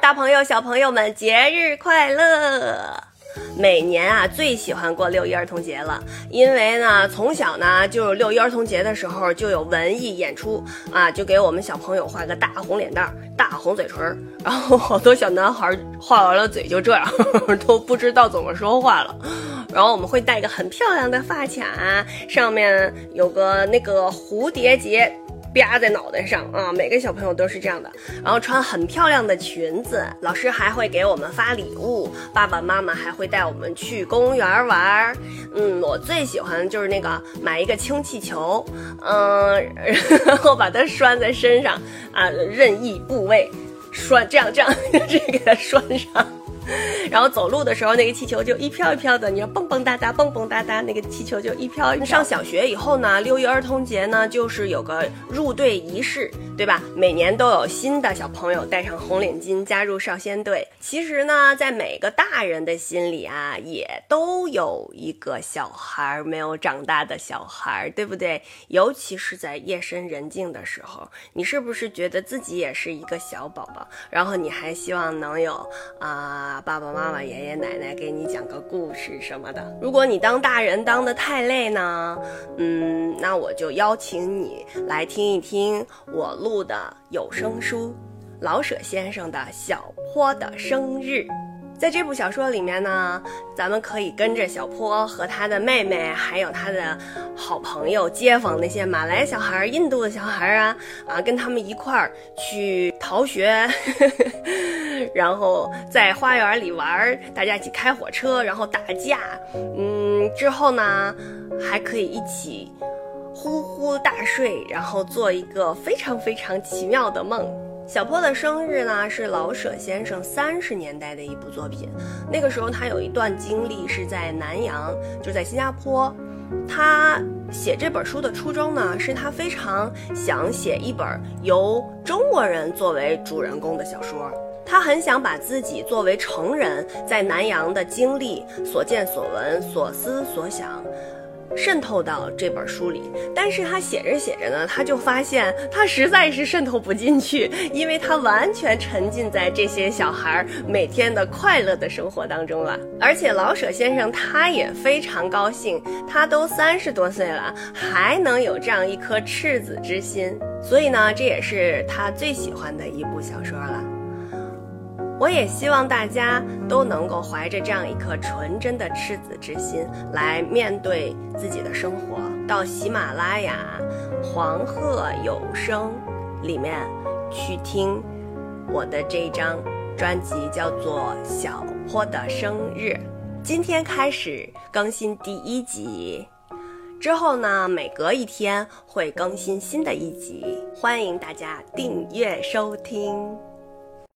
大朋友小朋友们节日快乐。每年啊最喜欢过六一儿童节了，因为呢从小呢就六一儿童节的时候就有文艺演出啊，就给我们小朋友画个大红脸蛋大红嘴唇，然后好多小男孩画完了嘴就这样都不知道怎么说话了。然后我们会戴一个很漂亮的发卡，上面有个那个蝴蝶结啪在脑袋上啊，每个小朋友都是这样的，然后穿很漂亮的裙子，老师还会给我们发礼物，爸爸妈妈还会带我们去公园玩。我最喜欢就是那个买一个氢气球，然后把它拴在身上啊，任意部位拴，这样给它拴上，然后走路的时候那个气球就一飘一飘的，你要蹦蹦哒哒蹦蹦哒哒，那个气球就一飘一飘。上小学以后呢，六一儿童节呢就是有个入队仪式，对吧？每年都有新的小朋友戴上红领巾加入少先队。其实呢在每个大人的心里啊，也都有一个小孩没有长大的小孩，对不对？尤其是在夜深人静的时候，你是不是觉得自己也是一个小宝宝，然后你还希望能有爸爸妈妈爷爷奶奶给你讲个故事什么的。如果你当大人当得太累呢，那我就邀请你来听一听我录的有声书老舍先生的《小坡的生日》。在这部小说里面呢，咱们可以跟着小坡和他的妹妹还有他的好朋友街坊那些马来小孩印度的小孩啊，跟他们一块儿去逃学然后在花园里玩，大家一起开火车，然后打架，之后呢还可以一起呼呼大睡，然后做一个非常非常奇妙的梦。小坡的生日呢是老舍先生30年代的一部作品。那个时候他有一段经历是在南洋，就在新加坡。他写这本书的初衷呢，是他非常想写一本由中国人作为主人公的小说。他很想把自己作为成人在南洋的经历、所见所闻、所思所想渗透到这本书里，但是他写着写着呢，他就发现他实在是渗透不进去，因为他完全沉浸在这些小孩每天的快乐的生活当中了。而且老舍先生他也非常高兴，他都30多岁了，还能有这样一颗赤子之心，所以呢，这也是他最喜欢的一部小说了。我也希望大家都能够怀着这样一颗纯真的赤子之心来面对自己的生活。到喜马拉雅黄鹤有声里面去听我的这一张专辑，叫做《小坡的生日》。今天开始更新第1集，之后呢每隔1天会更新新的1集，欢迎大家订阅收听。